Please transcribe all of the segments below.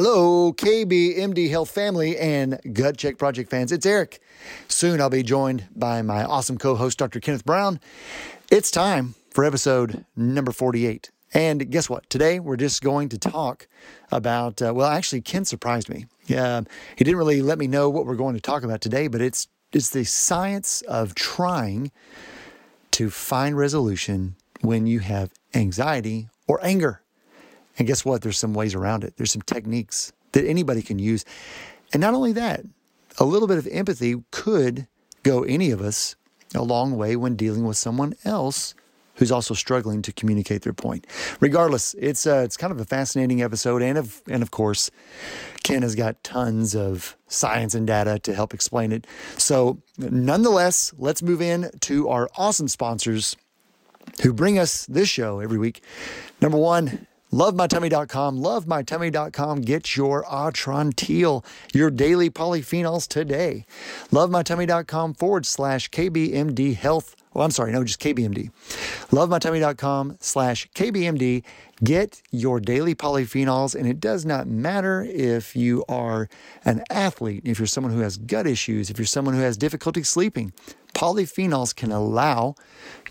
Hello, KBMD Health family and Gut Check Project fans. It's Eric. Soon I'll be joined by my awesome co-host, Dr. Kenneth Brown. It's time for episode number 48. And guess what? Today we're just going to talk about, Ken surprised me. He didn't really let me know what we're going to talk about today, but it's the science of trying to find resolution when you have anxiety or anger. And guess what? There's some ways around it. There's some techniques that anybody can use. And not only that, a little bit of empathy could go any of us a long way when dealing with someone else who's also struggling to communicate their point. Regardless, it's kind of a fascinating episode. And of course, Ken has got tons of science and data to help explain it. So nonetheless, let's move in to our awesome sponsors who bring us this show every week. Number one, LoveMyTummy.com. LoveMyTummy.com. Get your Atrantil, your daily polyphenols today. LoveMyTummy.com/KBMD Health. Oh, I'm sorry. No, just KBMD. LoveMyTummy.com/KBMD. Get your daily polyphenols. And it does not matter if you are an athlete, if you're someone who has gut issues, if you're someone who has difficulty sleeping, polyphenols can allow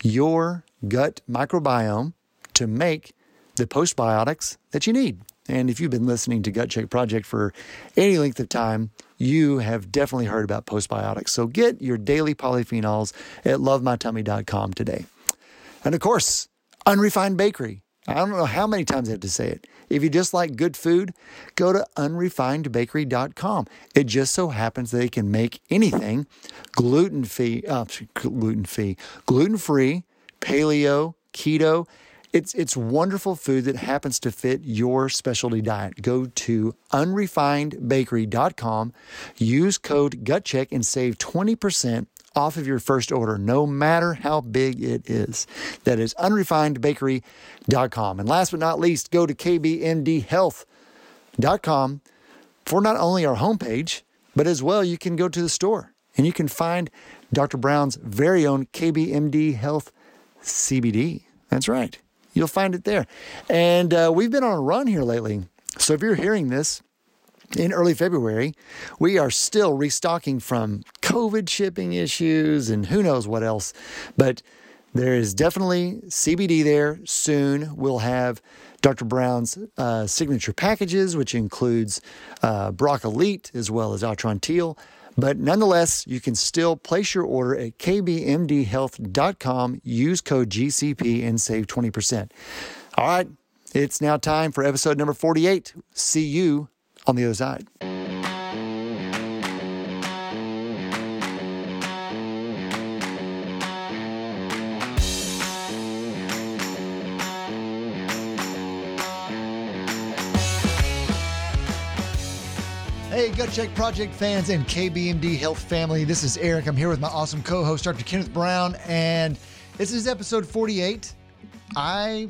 your gut microbiome to make the postbiotics that you need. And if you've been listening to Gut Check Project for any length of time, you have definitely heard about postbiotics. So get your daily polyphenols at lovemytummy.com today. And of course, Unrefined Bakery. I don't know how many times I have to say it. If you just like good food, go to unrefinedbakery.com. It just so happens they can make anything gluten-free, paleo, keto. It's wonderful food that happens to fit your specialty diet. Go to unrefinedbakery.com, use code GUTCHECK and save 20% off of your first order, no matter how big it is. That is unrefinedbakery.com. And last but not least, go to kbmdhealth.com for not only our homepage, but as well you can go to the store and you can find Dr. Brown's very own KBMD Health CBD. That's right. You'll find it there. And we've been on a run here lately. So if you're hearing this in early February, we are still restocking from COVID shipping issues and who knows what else. But there is definitely CBD there soon. We'll have Dr. Brown's signature packages, which includes broccolite as well as Atrantil. But nonetheless, you can still place your order at kbmdhealth.com, use code GCP, and save 20%. All right, it's now time for episode number 48. See you on the other side. Hey, Gut Check Project fans and KBMD Health family. This is Eric. I'm here with my awesome co-host, Dr. Kenneth Brown, and this is episode 48. I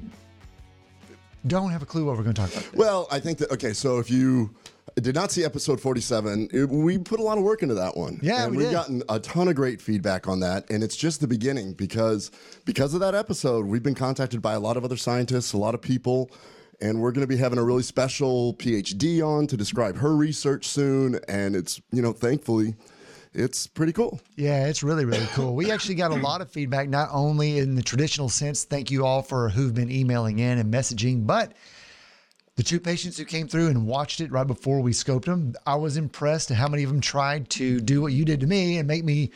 don't have a clue what we're going to talk about today. Well, I think that, okay, so if you did not see episode 47, we put a lot of work into that one. Yeah, and we've gotten a ton of great feedback on that, and it's just the beginning because of that episode, we've been contacted by a lot of other scientists, a lot of people. And we're going to be having a really special PhD on to describe her research soon. And it's, thankfully, it's pretty cool. Yeah, it's really, really cool. We actually got a lot of feedback, not only in the traditional sense. Thank you all for who've been emailing in and messaging. But the two patients who came through and watched it right before we scoped them, I was impressed at how many of them tried to do what you did to me and make me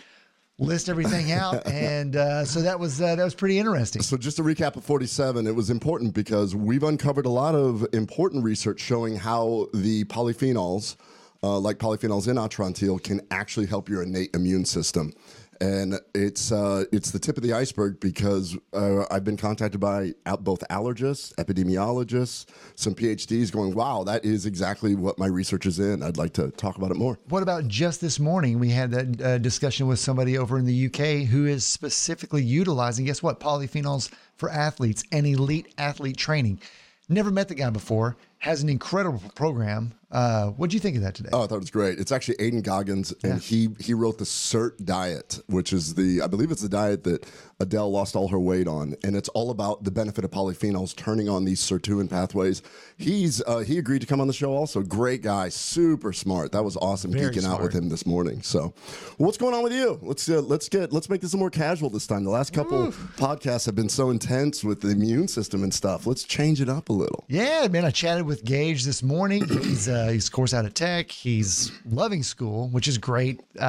list everything out, and so that was pretty interesting. So just to recap of 47, it was important because we've uncovered a lot of important research showing how the polyphenols, like polyphenols in Atrantil, can actually help your innate immune system. And it's the tip of the iceberg because I've been contacted by both allergists, epidemiologists, some PhDs going, wow, that is exactly what my research is in. I'd like to talk about it more. What about just this morning? We had that discussion with somebody over in the UK who is specifically utilizing, guess what, polyphenols for athletes and elite athlete training. Never met the guy before. has an incredible program. What do you think of that today? Oh, I thought it was great. It's actually Aiden Goggins, and he wrote the SIRT diet, which is the, I believe it's the diet that Adele lost all her weight on, and it's all about the benefit of polyphenols turning on these sirtuin pathways. He agreed to come on the show also. Great guy, super smart. That was awesome geeking out with him this morning. So, what's going on with you? Let's make this more casual this time. The last couple podcasts have been so intense with the immune system and stuff. Let's change it up a little. Yeah, man. I chatted with Gage this morning. He's of course out of tech. He's loving school, which is great. He's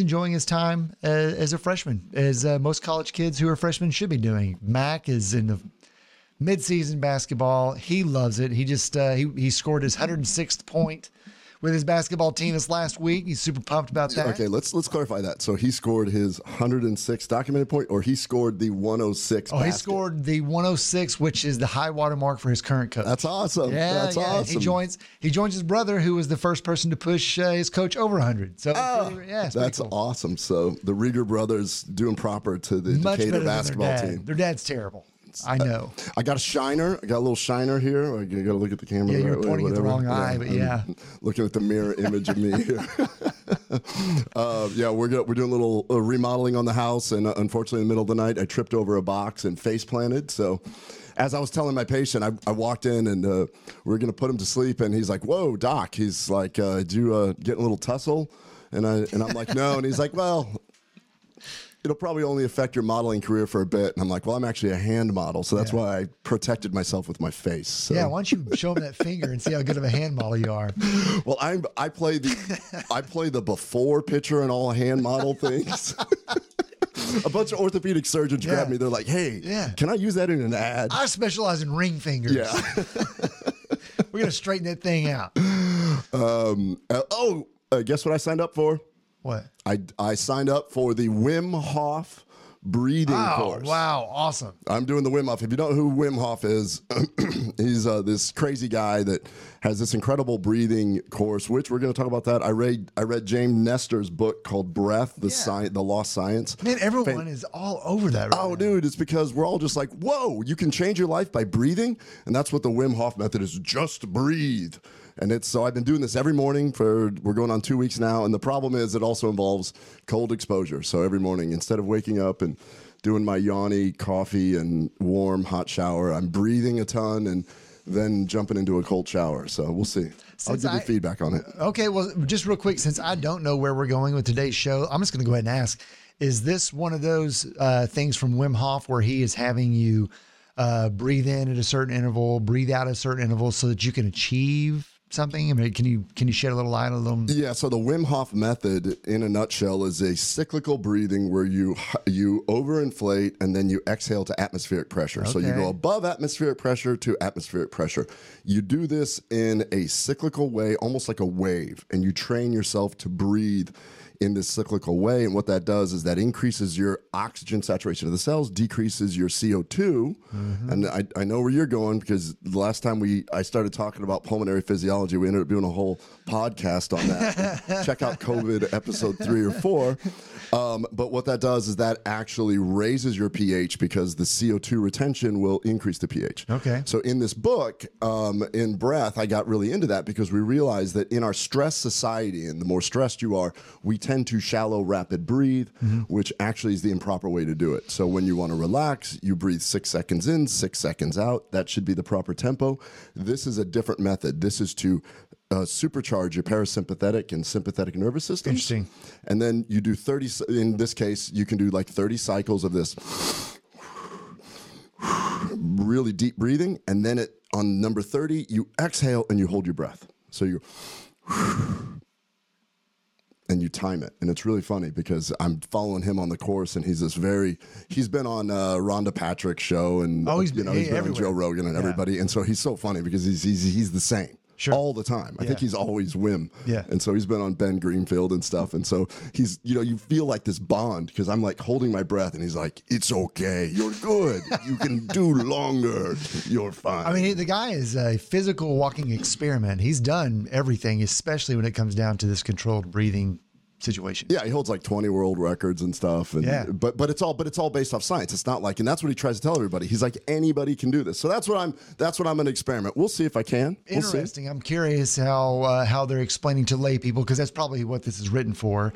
enjoying his time as a freshman, as most college kids who are freshmen should be doing. Mac is in the midseason basketball. He loves it. He just he scored his 106th point with his basketball team this last week. He's super pumped about that. Okay, let's clarify that. So he scored his 106 documented point, or he scored the 106 basket? He scored the 106, which is the high water mark for his current coach. That's awesome. Yeah, awesome. He joins his brother, who was the first person to push his coach over 100. So that's cool. Awesome. So the Rieger brothers doing proper to the Decatur basketball team. Their dad's terrible. I know. I got a shiner. I got a little shiner here. I got to look at the camera. Yeah, you're pointing at the wrong eye, but yeah. Looking at the mirror image of me here. We're doing a little remodeling on the house, and unfortunately, in the middle of the night, I tripped over a box and face planted. So, as I was telling my patient, I walked in and we were going to put him to sleep, and he's like, "Whoa, doc!" He's like, "Did you get a little tussle?" And I'm like, "No," and he's like, "Well, it'll probably only affect your modeling career for a bit." And I'm like, well, I'm actually a hand model, so that's why I protected myself with my face. So. Yeah, why don't you show him that finger and see how good of a hand model you are? Well, I play the before picture and all hand model things. A bunch of orthopedic surgeons grabbed me. They're like, hey, can I use that in an ad? I specialize in ring fingers. Yeah. We're going to straighten that thing out. Guess what I signed up for? What? I signed up for the Wim Hof breathing course. Wow, awesome. I'm doing the Wim Hof. If you don't know who Wim Hof is, he's this crazy guy that has this incredible breathing course, which we're going to talk about that. I read James Nestor's book called Breath, The Lost Science. Man, everyone is all over that right now. Dude, it's because we're all just like, whoa, you can change your life by breathing? And that's what the Wim Hof method is, just breathe. And so I've been doing this every morning we're going on 2 weeks now. And the problem is it also involves cold exposure. So every morning, instead of waking up and doing my yawny coffee and warm hot shower, I'm breathing a ton and then jumping into a cold shower. So we'll see. I'll give you feedback on it. Okay. Well, just real quick, since I don't know where we're going with today's show, I'm just going to go ahead and ask, is this one of those things from Wim Hof where he is having you breathe in at a certain interval, breathe out at a certain interval so that you can achieve something? I mean, can you shed a little light on them? Yeah, so the Wim Hof method, in a nutshell, is a cyclical breathing where you overinflate and then you exhale to atmospheric pressure. Okay. So you go above atmospheric pressure to atmospheric pressure. You do this in a cyclical way, almost like a wave, and you train yourself to breathe in this cyclical way. And what that does is that increases your oxygen saturation of the cells, decreases your CO2. Mm-hmm. And I know where you're going, because the last time I started talking about pulmonary physiology, we ended up doing a whole podcast on that. Check out COVID episode 3 or 4. But what that does is that actually raises your pH, because the CO2 retention will increase the pH. Okay. So in this book, in Breath, I got really into that because we realized that in our stressed society, and the more stressed you are, we tend to shallow, rapid breathe, which actually is the improper way to do it. So when you want to relax, you breathe 6 seconds in, 6 seconds out. That should be the proper tempo. This is a different method. This is to supercharge your parasympathetic and sympathetic nervous systems. Interesting. And then you do 30, in this case, you can do like 30 cycles of this really deep breathing. And then on number 30, you exhale and you hold your breath. So you're... and you time it. And it's really funny because I'm following him on the course, and he's he's been on Rhonda Patrick's show, and he's been everywhere. On Joe Rogan and everybody. And so he's so funny because he's the same all the time. I think he's always Wim. Yeah. And so he's been on Ben Greenfield and stuff. And so he's, you feel like this bond, because I'm like holding my breath and he's like, it's okay. You're good. You can do longer. You're fine. I mean, the guy is a physical walking experiment. He's done everything, especially when it comes down to this controlled breathing situation. Yeah, he holds like 20 world records and stuff. And yeah. But it's all based off science. It's not like, and that's what he tries to tell everybody. He's like, anybody can do this. So that's what I'm going to experiment. We'll see if I can. Interesting. We'll see. I'm curious how they're explaining to lay people, because that's probably what this is written for.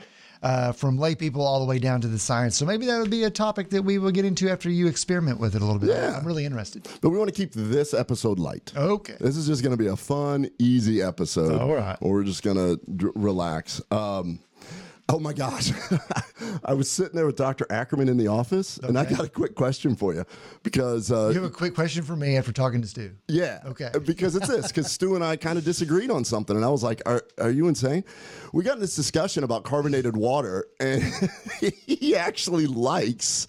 From lay people all the way down to the science. So maybe that would be a topic that we will get into after you experiment with it a little bit. Yeah. I'm really interested. But we want to keep this episode light. Okay. This is just going to be a fun, easy episode. All right. Or we're just going to relax. Oh, my gosh. I was sitting there with Dr. Ackerman in the office, okay. And I got a quick question for you. Because you have a quick question for me after talking to Stu? Yeah. Okay. Because it's this. Because Stu and I kind of disagreed on something, and I was like, are you insane? We got in this discussion about carbonated water, and he actually likes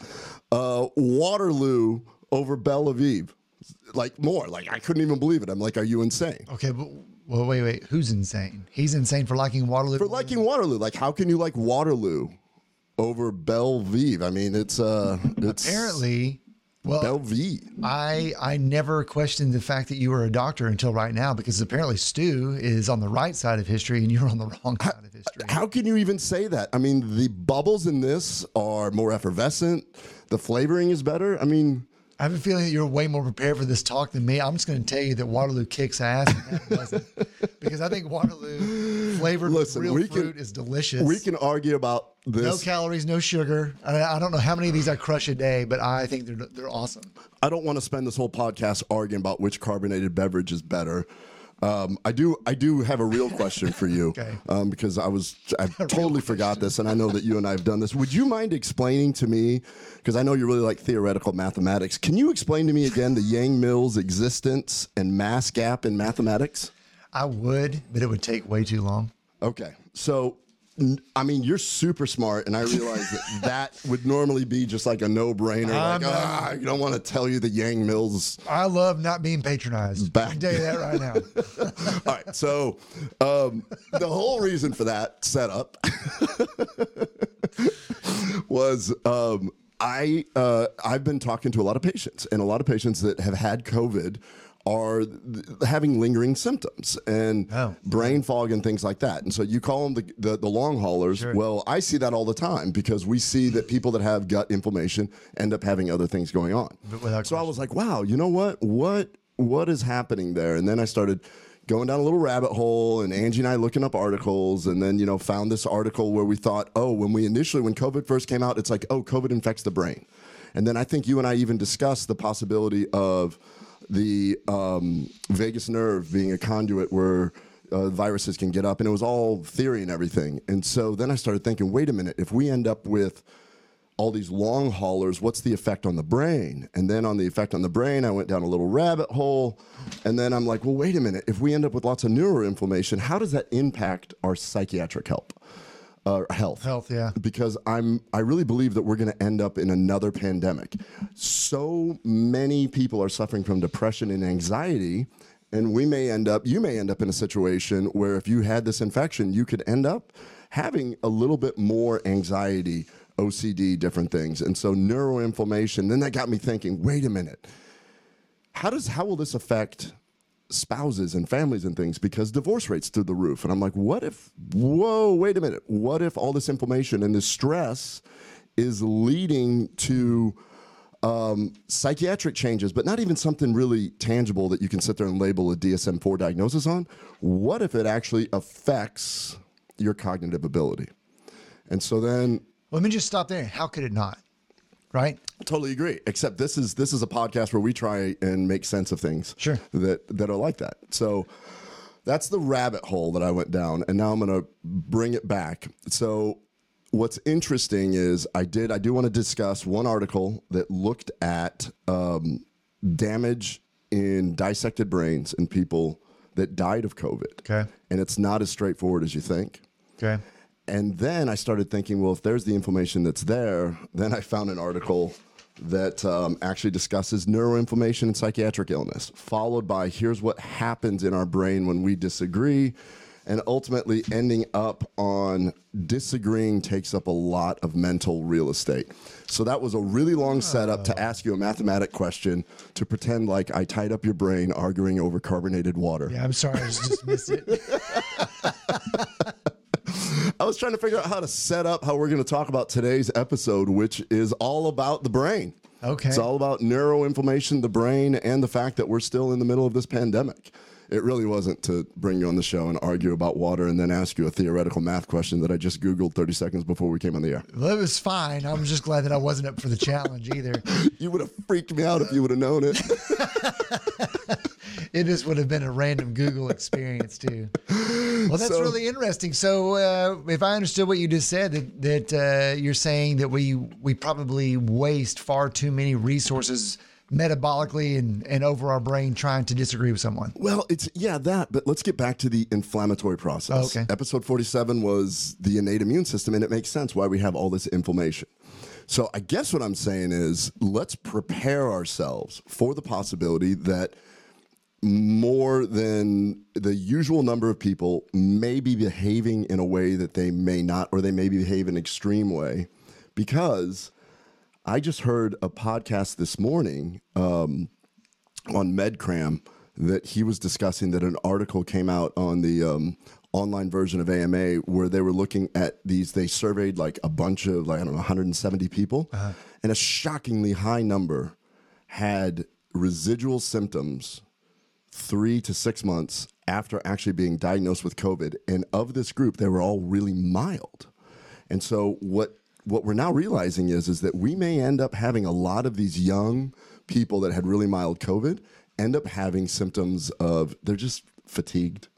Waterloo over Bel Aviv. Like, more. Like, I couldn't even believe it. I'm like, are you insane? Okay, but... Well, wait. Who's insane? He's insane for liking Waterloo. For liking Waterloo. Like, how can you like Waterloo over Bel Aviv? I mean, it's apparently, well, Bel Aviv. I never questioned the fact that you were a doctor until right now, because apparently Stu is on the right side of history and you're on the wrong side of history. How can you even say that? I mean, the bubbles in this are more effervescent. The flavoring is better. I mean... I have a feeling that you're way more prepared for this talk than me. I'm just going to tell you that Waterloo kicks ass, and that doesn't, because I think Waterloo flavored with real fruit is delicious. We can argue about this. No calories, no sugar. I don't know how many of these I crush a day, but I think they're awesome. I don't want to spend this whole podcast arguing about which carbonated beverage is better. I do have a real question for you. Okay. Because I totally forgot this, and I know that you and I have done this. Would you mind explaining to me, because I know you really like theoretical mathematics, can you explain to me again the Yang-Mills existence and mass gap in mathematics? I would, but it would take way too long. Okay. So, I mean, you're super smart, and I realize that would normally be just like a no-brainer. You don't want to tell you the Yang-Mills. I love not being patronized. I can tell you that right now. All right, so the whole reason for that setup was I've been talking to a lot of patients, and a lot of patients that have had COVID are having lingering symptoms and brain fog and things like that. And so you call them the long haulers. Sure. Well, I see that all the time, because we see that people that have gut inflammation end up having other things going on. So question. I was like, wow, you know what? What is happening there? And then I started going down a little rabbit hole, and Angie and I looking up articles, and then, you know, found this article where we thought, when COVID first came out, it's like, COVID infects the brain. And then I think you and I even discussed the possibility of the vagus nerve being a conduit where viruses can get up, and it was all theory and everything. And so then I started thinking, wait a minute, if we end up with all these long haulers, what's the effect on the brain? And then on the effect on the brain, I went down a little rabbit hole, and then I'm like, well, wait a minute, if we end up with lots of neuroinflammation, how does that impact our psychiatric health, yeah. Because I really believe that we're going to end up in another pandemic. So many people are suffering from depression and anxiety, and you may end up in a situation where if you had this infection, you could end up having a little bit more anxiety, OCD, different things. And so neuroinflammation, then that got me thinking, wait a minute, how will this affect spouses and families and things, because divorce rates through the roof. And I'm like, what if all this inflammation and this stress is leading to psychiatric changes, but not even something really tangible that you can sit there and label a DSM-4 diagnosis on? What if it actually affects your cognitive ability? And so then... Let me just stop there. How could it not? Right? Totally agree. Except this is a podcast where we try and make sense of things. Sure. that are like that. So that's the rabbit hole that I went down, and now I'm going to bring it back. So what's interesting is I do want to discuss one article that looked at damage in dissected brains in people that died of COVID. Okay. And it's not as straightforward as you think. Okay. And then I started thinking, well, if there's the inflammation that's there, then I found an article that actually discusses neuroinflammation and psychiatric illness, followed by here's what happens in our brain when we disagree, and ultimately ending up on disagreeing takes up a lot of mental real estate. So that was a really long setup to ask you a mathematic question to pretend like I tied up your brain arguing over carbonated water. Yeah, I'm sorry. I just missed it. I was was trying to figure out how to set up how we're going to talk about today's episode, which is all about the brain. Okay. It's all about neuroinflammation, the brain, and the fact that we're still in the middle of this pandemic. It really wasn't to bring you on the show and argue about water and then ask you a theoretical math question that I just Googled 30 seconds before we came on the air. Well, it was fine. I'm just glad that I wasn't up for the challenge either. You would have freaked me out if you would have known it. It just would have been a random Google experience too. Well, that's really interesting. So if I understood what you just said, that you're saying that we probably waste far too many resources metabolically and over our brain trying to disagree with someone. Well, but let's get back to the inflammatory process. Oh, okay. Episode 47 was the innate immune system, and it makes sense why we have all this inflammation. So I guess what I'm saying is let's prepare ourselves for the possibility that more than the usual number of people may be behaving in a way that they may not, or they may behave in an extreme way, because I just heard a podcast this morning on MedCram that he was discussing that an article came out on the online version of AMA where they were looking at these. They surveyed like a bunch of 170 people, uh-huh. and a shockingly high number had residual symptoms 3 to 6 months after actually being diagnosed with COVID. And of this group, they were all really mild. And so what we're now realizing is that we may end up having a lot of these young people that had really mild COVID end up having symptoms of, they're just fatigued.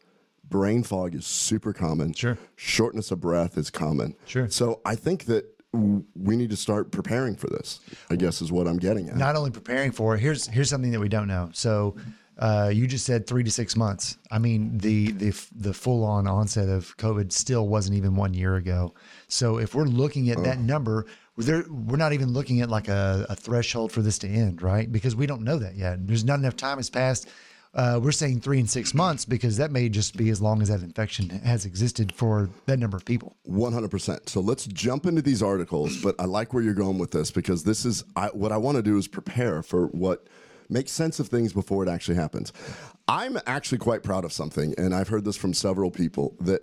Brain fog is super common. Sure. Shortness of breath is common. Sure. So I think that we need to start preparing for this, I guess is what I'm getting at. Not only preparing for it, here's something that we don't know. So you just said 3 to 6 months. I mean, the full on onset of COVID still wasn't even 1 year ago. So if we're looking at that number, we're not even looking at like a threshold for this to end, right? Because we don't know that yet. There's not enough time has passed. We're saying 3 and 6 months because that may just be as long as that infection has existed for that number of people. 100%. So let's jump into these articles, but I like where you're going with this because this is what I want to do is prepare for what makes sense of things before it actually happens. I'm actually quite proud of something, and I've heard this from several people that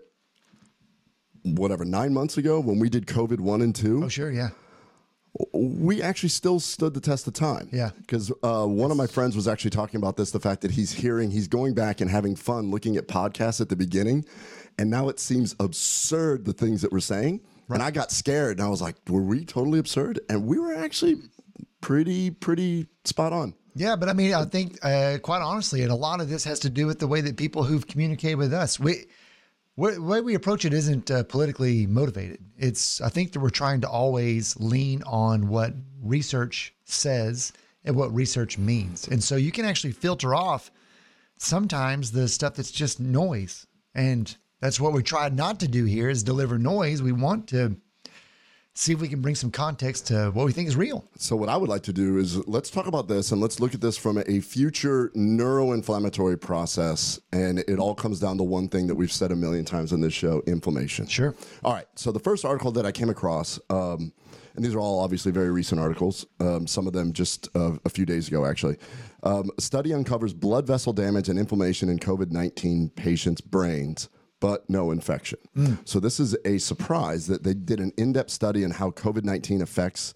9 months ago when we did COVID 1 and 2. Oh, sure. Yeah. We actually still stood the test of time. Yeah. Because one of my friends was actually talking about this, the fact that he's going back and having fun looking at podcasts at the beginning. And now it seems absurd, the things that we're saying. Right. And I got scared and I was like, were we totally absurd? And we were actually pretty spot on. Yeah, but I mean, I think quite honestly, and a lot of this has to do with the way that people who've communicated with us, the way we approach it isn't politically motivated. I think that we're trying to always lean on what research says and what research means. And so you can actually filter off sometimes the stuff that's just noise. And that's what we try not to do here is deliver noise. We want to see if we can bring some context to what we think is real. So what I would like to do is let's talk about this and let's look at this from a future neuroinflammatory process. And it all comes down to one thing that we've said a million times on this show, inflammation. Sure. All right. So the first article that I came across, and these are all obviously very recent articles, some of them just a few days ago, actually. A study uncovers blood vessel damage and inflammation in COVID-19 patients' brains, but no infection. So this is a surprise that they did an in-depth study on how COVID-19 affects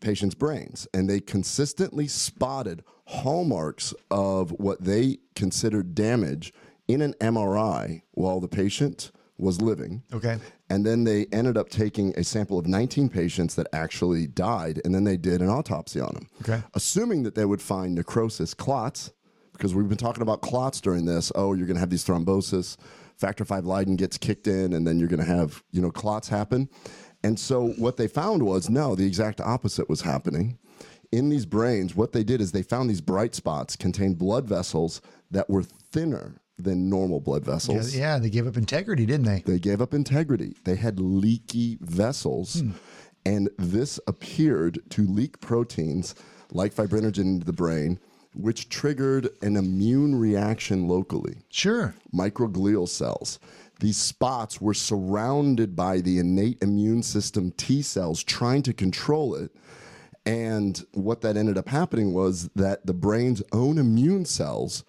patients' brains. And they consistently spotted hallmarks of what they considered damage in an MRI while the patient was living. Okay. And then they ended up taking a sample of 19 patients that actually died, and then they did an autopsy on them. Okay. Assuming that they would find necrosis, clots, because we've been talking about clots during this. Oh, you're going to have these thrombosis. Factor V Leiden gets kicked in, and then you're going to have, clots happen. And so what they found was, no, the exact opposite was happening. In these brains, what they did is they found these bright spots contained blood vessels that were thinner than normal blood vessels. Yeah, they gave up integrity, didn't they? They gave up integrity. They had leaky vessels, and this appeared to leak proteins like fibrinogen into the brain, which triggered an immune reaction locally. Sure. Microglial cells. These spots were surrounded by the innate immune system T cells trying to control it. And what that ended up happening was that the brain's own immune cells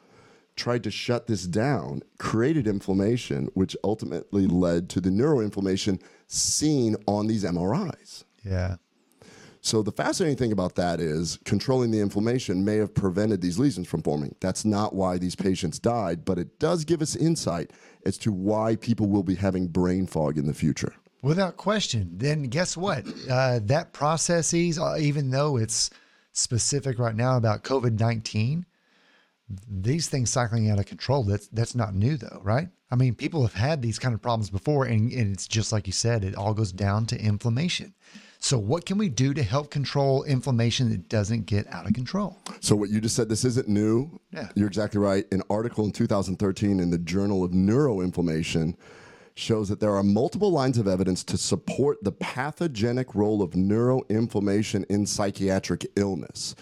tried to shut this down, created inflammation, which ultimately led to the neuroinflammation seen on these MRIs. Yeah. So the fascinating thing about that is controlling the inflammation may have prevented these lesions from forming. That's not why these patients died, but it does give us insight as to why people will be having brain fog in the future. Without question. Then guess what? That processes, even though it's specific right now about COVID-19, these things cycling out of control, that's not new though, right? I mean, people have had these kind of problems before, and it's just like you said, it all goes down to inflammation. So what can we do to help control inflammation that doesn't get out of control? So what you just said, this isn't new. Yeah. You're exactly right. An article in 2013 in the Journal of Neuroinflammation shows that there are multiple lines of evidence to support the pathogenic role of neuroinflammation in psychiatric illness.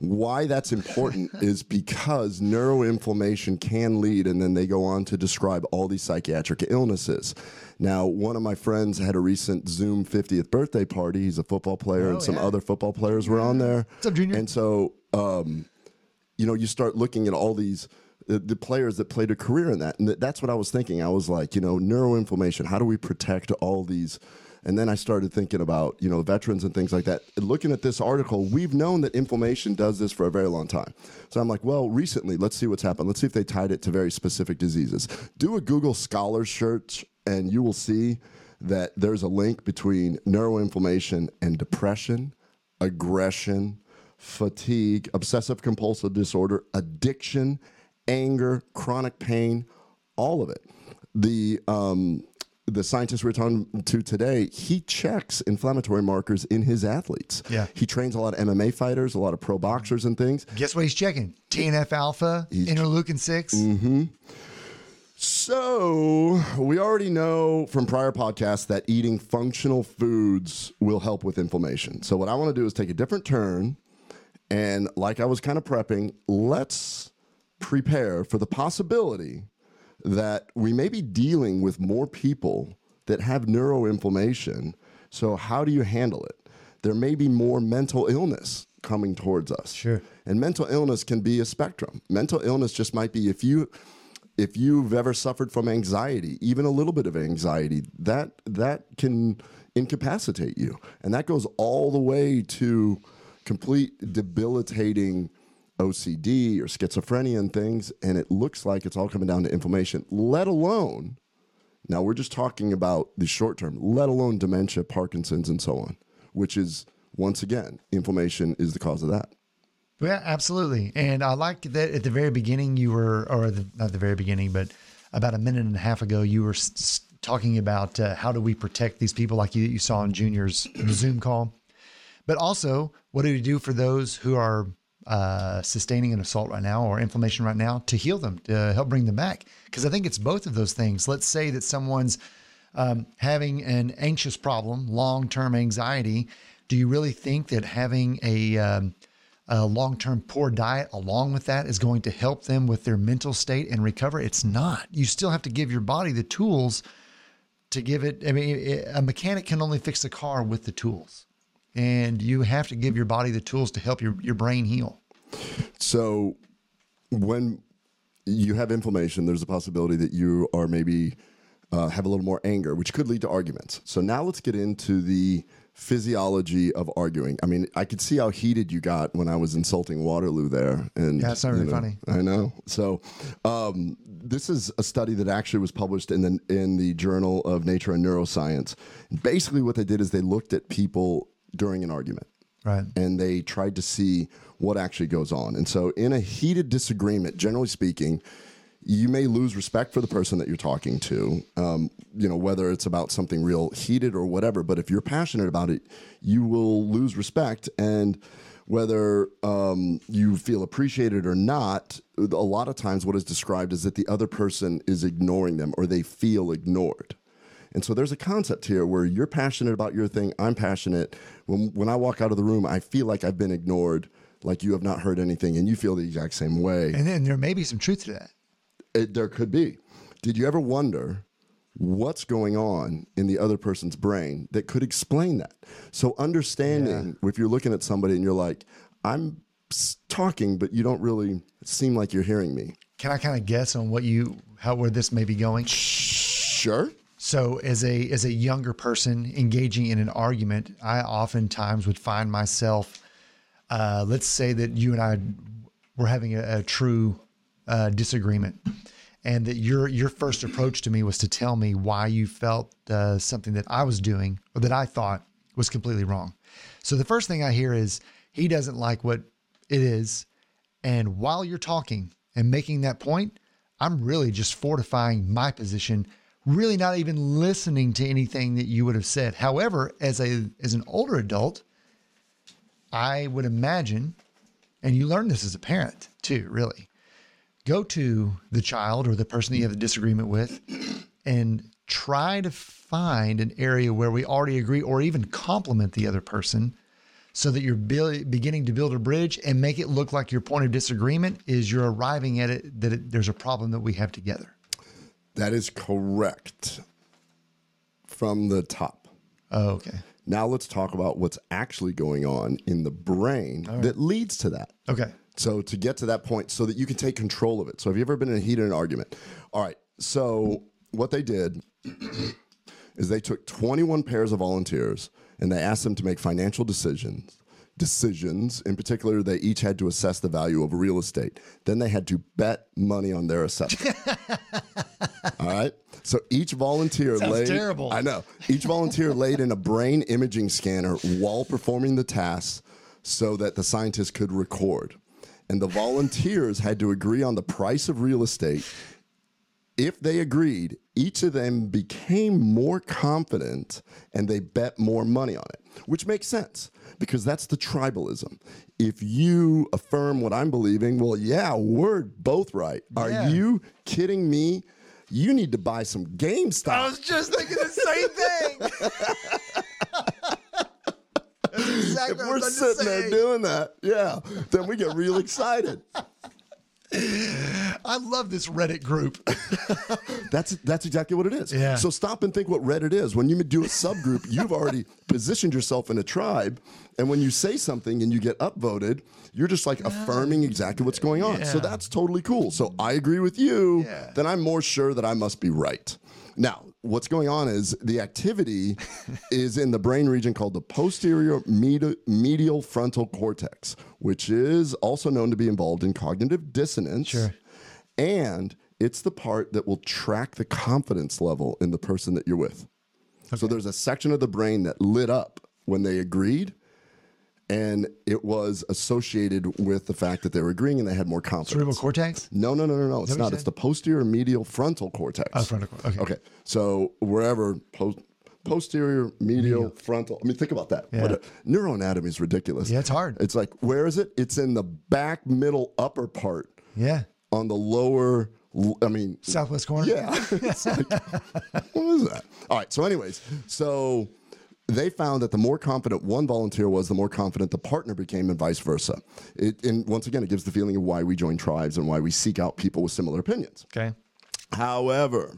Why that's important is because neuroinflammation can lead, and then they go on to describe all these psychiatric illnesses. Now, one of my friends had a recent Zoom 50th birthday party. He's a football player, and some other football players were on there. What's up, Junior? And so, you know, you start looking at all these the players that played a career in that, and that's what I was thinking. I was like, you know, neuroinflammation. How do we protect all these? And then I started thinking about, you know, veterans and things like that. Looking at this article, we've known that inflammation does this for a very long time. So I'm like, well, recently, let's see what's happened. Let's see if they tied it to very specific diseases. Do a Google Scholar search, and you will see that there's a link between neuroinflammation and depression, aggression, fatigue, obsessive compulsive disorder, addiction, anger, chronic pain, all of it. The scientist we're talking to today, he checks inflammatory markers in his athletes. Yeah. He trains a lot of MMA fighters, a lot of pro boxers and things. Guess what he's checking? TNF alpha, interleukin-6. Mm-hmm. So we already know from prior podcasts that eating functional foods will help with inflammation. So what I want to do is take a different turn. And like I was kind of prepping, let's prepare for the possibility that we may be dealing with more people that have neuroinflammation. So how do you handle it? There may be more mental illness coming towards us. Sure. And mental illness can be a spectrum. Mental illness just might be if you've ever suffered from anxiety, even a little bit of anxiety, that can incapacitate you. And that goes all the way to complete debilitating OCD or schizophrenia and things, and it looks like it's all coming down to inflammation, let alone, now we're just talking about the short term, let alone dementia, Parkinson's, and so on, which is, once again, inflammation is the cause of that. Yeah, absolutely. And I like that at the very beginning you were, not the very beginning, but about a minute and a half ago, you were talking about how do we protect these people like you saw in Junior's Zoom call, but also what do we do for those who are sustaining an assault right now or inflammation right now to heal them, to help bring them back. Because I think it's both of those things. Let's say that someone's having an anxious problem, long-term anxiety. Do you really think that having a long-term poor diet along with that is going to help them with their mental state and recover? It's not. You still have to give your body the tools to give it. I mean, a mechanic can only fix the car with the tools. And you have to give your body the tools to help your brain heal. So when you have inflammation, there's a possibility that you are maybe have a little more anger, which could lead to arguments. So now let's get into the physiology of arguing. I mean, I could see how heated you got when I was insulting Waterloo there. And, yeah, that's not really funny. I know. So this is a study that actually was published in the Journal of Nature and Neuroscience. Basically what they did is they looked at people during an argument. Right. And they tried to see what actually goes on. And so in a heated disagreement, generally speaking, you may lose respect for the person that you're talking to, you know, whether it's about something real heated or whatever. But if you're passionate about it, you will lose respect. And whether you feel appreciated or not, a lot of times what is described is that the other person is ignoring them or they feel ignored. And so there's a concept here where you're passionate about your thing, I'm passionate. When I walk out of the room, I feel like I've been ignored, like you have not heard anything, and you feel the exact same way. And then there may be some truth to that. There could be. Did you ever wonder what's going on in the other person's brain that could explain that? So understanding, if you're looking at somebody and you're like, I'm talking, but you don't really seem like you're hearing me. Can I kind of guess on what you, how, where this may be going? Sure. So as a younger person engaging in an argument, I oftentimes would find myself, let's say that you and I were having a true disagreement, and that your first approach to me was to tell me why you felt something that I was doing or that I thought was completely wrong. So the first thing I hear is he doesn't like what it is. And while you're talking and making that point, I'm really just fortifying my position, really not even listening to anything that you would have said. However, as a, as an older adult, I would imagine, and you learn this as a parent too, really, go to the child or the person that you have a disagreement with and try to find an area where we already agree, or even compliment the other person, so that you're beginning to build a bridge and make it look like your point of disagreement is you're arriving at it, that it, there's a problem that we have together. That is correct from the top. Oh, okay. Now let's talk about what's actually going on in the brain that leads to that. Okay. So to get to that point so that you can take control of it. So have you ever been in a heated argument? All right. So what they did is they took 21 pairs of volunteers and they asked them to make financial decisions. In particular, they each had to assess the value of real estate. Then they had to bet money on their assessment. All right. So each volunteer terrible. I know. Each volunteer laid in a brain imaging scanner while performing the tasks so that the scientists could record. And the volunteers had to agree on the price of real estate. If they agreed, each of them became more confident and they bet more money on it, which makes sense because that's the tribalism. If you affirm what I'm believing, well, yeah, we're both right. Are you kidding me? You need to buy some GameStop. I was just thinking the same thing. That's exactly if we're sitting there doing that, then we get real excited. I love this Reddit group. That's exactly what it is. Yeah. So stop and think what Reddit is. When you do a subgroup, you've already positioned yourself in a tribe. And when you say something and you get upvoted, you're just like affirming exactly what's going on. Yeah. So that's totally cool. So I agree with you. Yeah. Then I'm more sure that I must be right. Now, what's going on is the activity is in the brain region called the posterior medial frontal cortex, which is also known to be involved in cognitive dissonance. Sure. And it's the part that will track the confidence level in the person that you're with. Okay. So there's a section of the brain that lit up when they agreed, and it was associated with the fact that they were agreeing and they had more confidence. Cerebral cortex? No. It's not. It's the posterior medial frontal cortex. Oh, frontal cortex. Okay. So wherever posterior medial frontal. I mean, think about that. Yeah. Neuroanatomy is ridiculous. Yeah, it's hard. It's like, where is it? It's in the back, middle, upper part. Yeah. On the lower, I mean. Southwest corner? Yeah. It's like, what is that? All right. So anyways, so they found that the more confident one volunteer was, the more confident the partner became, and vice versa. And once again, it gives the feeling of why we join tribes and why we seek out people with similar opinions. Okay. However,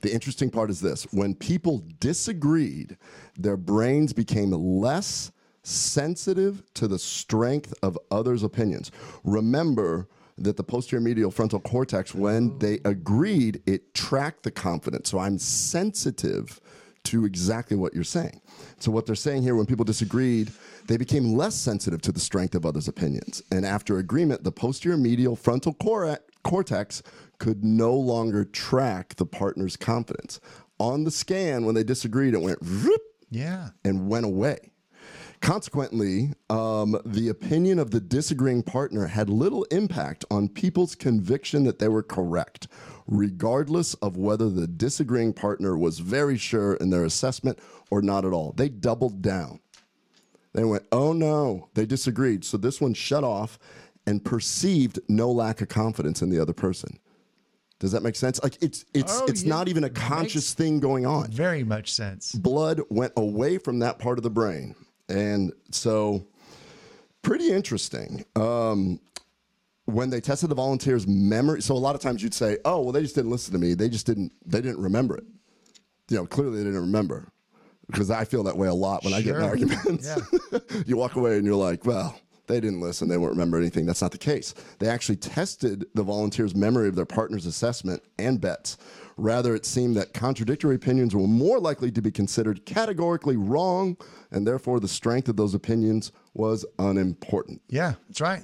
the interesting part is this. When people disagreed, their brains became less sensitive to the strength of others' opinions. Remember that the posterior medial frontal cortex, when they agreed, it tracked the confidence. So I'm sensitive to exactly what you're saying. So what they're saying here, when people disagreed, they became less sensitive to the strength of others' opinions. And after agreement, the posterior medial frontal cortex could no longer track the partner's confidence. On the scan, when they disagreed, it went whoop, and went away. Consequently, the opinion of the disagreeing partner had little impact on people's conviction that they were correct, regardless of whether the disagreeing partner was very sure in their assessment or not at all. They doubled down. They went, oh no, they disagreed. So this one shut off and perceived no lack of confidence in the other person. Does that make sense? Like it's not even a conscious thing going on. Very much sense. Blood went away from that part of the brain. And so pretty interesting. When they tested the volunteers' memory, so a lot of times you'd say, oh, well, they just didn't listen to me. They just didn't remember it. You know, clearly they didn't remember, because I feel that way a lot when I get in arguments. Yeah. You walk away and you're like, well, They didn't listen. They won't remember anything. That's not the case. They actually tested the volunteers' memory of their partner's assessment and bets. Rather, it seemed that contradictory opinions were more likely to be considered categorically wrong, and therefore the strength of those opinions was unimportant. Yeah, that's right.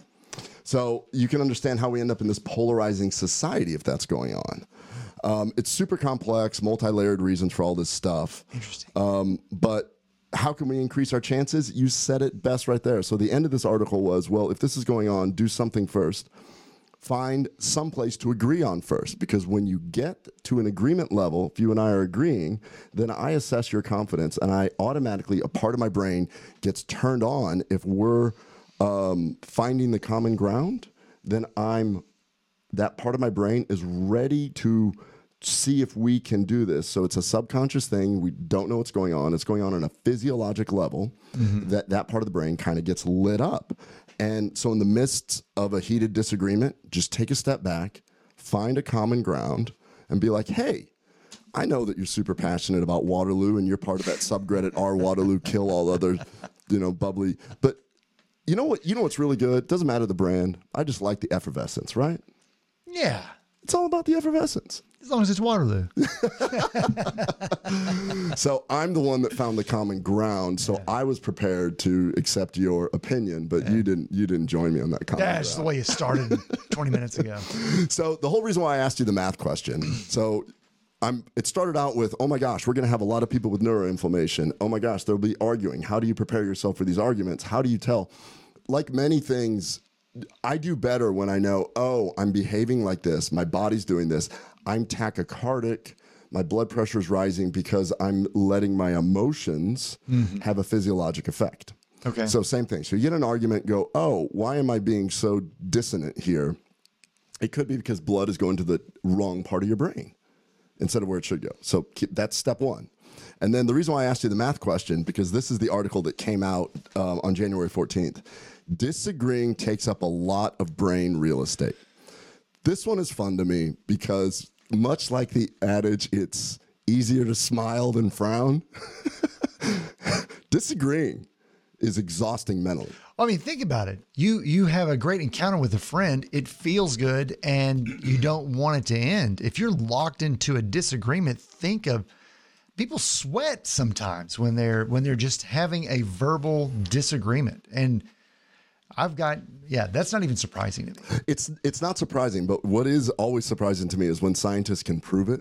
So you can understand how we end up in this polarizing society if that's going on. It's super complex, multi-layered reasons for all this stuff. Interesting. But how can we increase our chances? You said it best right there. So the end of this article was, well, if this is going on, do something first. Find some place to agree on first, because when you get to an agreement level, if you and I are agreeing, then I assess your confidence, and I automatically, a part of my brain gets turned on. If we're finding the common ground, then that part of my brain is ready to see if we can do this. So it's a subconscious thing. We don't know what's going on. It's going on a physiologic level. Mm-hmm. That part of the brain kind of gets lit up. And so in the midst of a heated disagreement, just take a step back, find a common ground, and be like, hey, I know that you're super passionate about Waterloo, and you're part of that subreddit, r Waterloo, kill all other, bubbly. But you know what? You know what's really good? Doesn't matter the brand. I just like the effervescence, right? Yeah. It's all about the effervescence. As long as it's Waterloo. So I'm the one that found the common ground. So yeah. I was prepared to accept your opinion, but yeah. you didn't join me on that common ground. That's the way you started 20 minutes ago. So the whole reason why I asked you the math question. So it started out with, oh my gosh, we're going to have a lot of people with neuroinflammation. Oh my gosh, there'll be arguing. How do you prepare yourself for these arguments? How do you tell? Like many things, I do better when I know, oh, I'm behaving like this. My body's doing this. I'm tachycardic. My blood pressure is rising because I'm letting my emotions have a physiologic effect. Okay. So same thing. So you get an argument, go, oh, why am I being so dissonant here? It could be because blood is going to the wrong part of your brain instead of where it should go. So that's step one. And then the reason why I asked you the math question, because this is the article that came out on January 14th. Disagreeing takes up a lot of brain real estate. This one is fun to me because, much like the adage, it's easier to smile than frown. Disagreeing is exhausting mentally. I mean, think about it. You have a great encounter with a friend. It feels good, and you don't want it to end. If you're locked into a disagreement, think of people sweat sometimes when they're just having a verbal disagreement. And that's not even surprising to me. It's not surprising, but what is always surprising to me is when scientists can prove it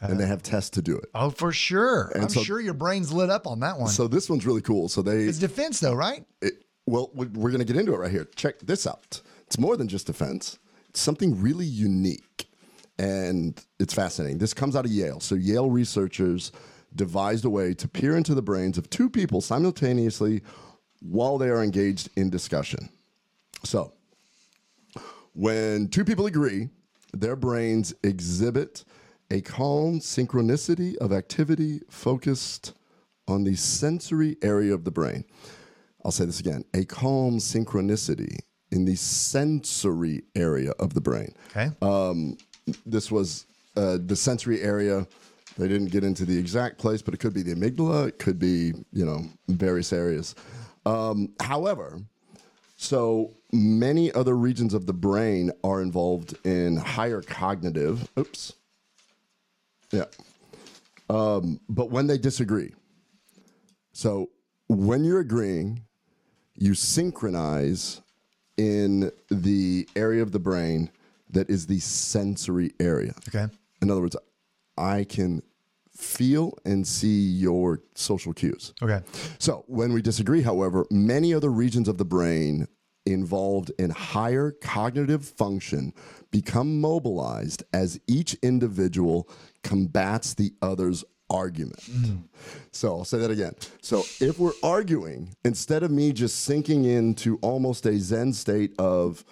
and they have tests to do it. Oh, for sure. And I'm sure your brain's lit up on that one. So this one's really cool. So it's defense though, right? Well, we're going to get into it right here. Check this out. It's more than just defense. It's something really unique, and it's fascinating. This comes out of Yale. So Yale researchers devised a way to peer into the brains of two people simultaneously while they are engaged in discussion. So when two people agree, their brains exhibit a calm synchronicity of activity focused on the sensory area of the brain. I'll say this again, a calm synchronicity in the sensory area of the brain. Okay. This was the sensory area. They didn't get into the exact place, but it could be the amygdala. It could be, various areas. However, so many other regions of the brain are involved in higher cognitive. But when they disagree, so when you're agreeing, you synchronize in the area of the brain that is the sensory area. Okay. In other words, I can feel and see your social cues. Okay. So when we disagree, however, many other regions of the brain involved in higher cognitive function become mobilized as each individual combats the other's argument. Mm. So I'll say that again. So if we're arguing, instead of me just sinking into almost a Zen state of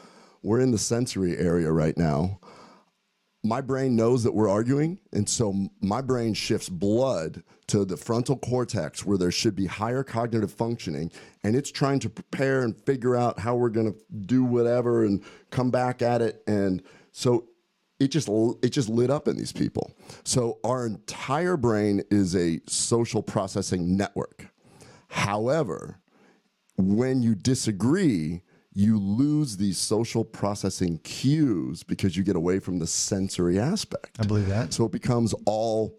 we're in the sensory area right now, my brain knows that we're arguing, and so my brain shifts blood to the frontal cortex where there should be higher cognitive functioning, and it's trying to prepare and figure out how we're going to do whatever and come back at it, and so it just lit up in these people. So our entire brain is a social processing network. However, when you disagree, you lose these social processing cues because you get away from the sensory aspect. I believe that. So it becomes all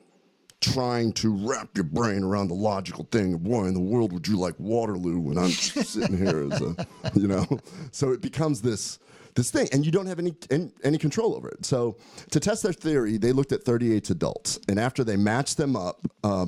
trying to wrap your brain around the logical thing of why in the world would you like Waterloo when I'm sitting here as a, you know? So it becomes this thing, and you don't have any control over it. So to test their theory, they looked at 38 adults, and after they matched them up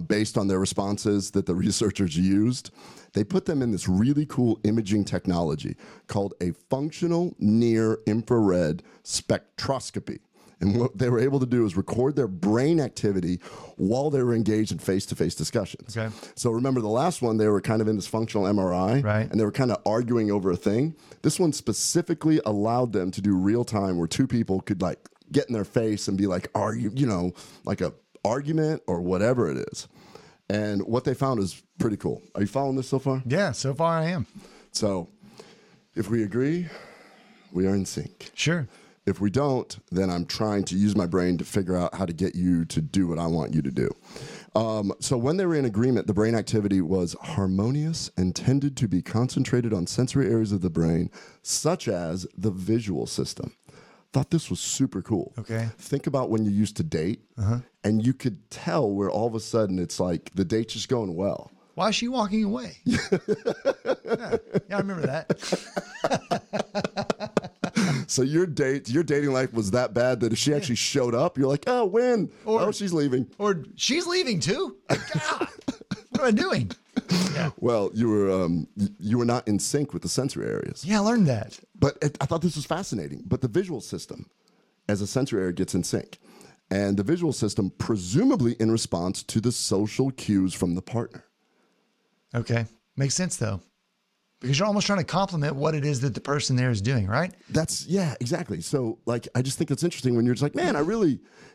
based on their responses that the researchers used, they put them in this really cool imaging technology called a functional near-infrared spectroscopy. And what they were able to do is record their brain activity while they were engaged in face-to-face discussions. Okay. So remember the last one, they were kind of in this functional MRI, right, and they were kind of arguing over a thing. This one specifically allowed them to do real-time where two people could like get in their face and be like, are you, you know, like a argument or whatever it is. And what they found is pretty cool. Are you following this so far? Yeah, so far I am. So if we agree, we are in sync. Sure. If we don't, then I'm trying to use my brain to figure out how to get you to do what I want you to do. So when they were in agreement, the brain activity was harmonious and tended to be concentrated on sensory areas of the brain, such as the visual system. Thought this was super cool. Okay. Think about when you used to date, and you could tell where all of a sudden it's like the date's just going well. Why is she walking away? Yeah, I remember that. So your dating life was that bad that if she actually showed up, you're like, oh, when? Or, oh, she's leaving. Or she's leaving too? God, what am I doing? Yeah. Well, you were not in sync with the sensory areas. Yeah, I learned that. But I thought this was fascinating. But the visual system, as a sensory area, gets in sync. And the visual system, presumably in response to the social cues from the partner. Okay. Makes sense, though. Because you're almost trying to compliment what it is that the person there is doing, right? Yeah, exactly. So, like, I just think it's interesting when you're just like, man,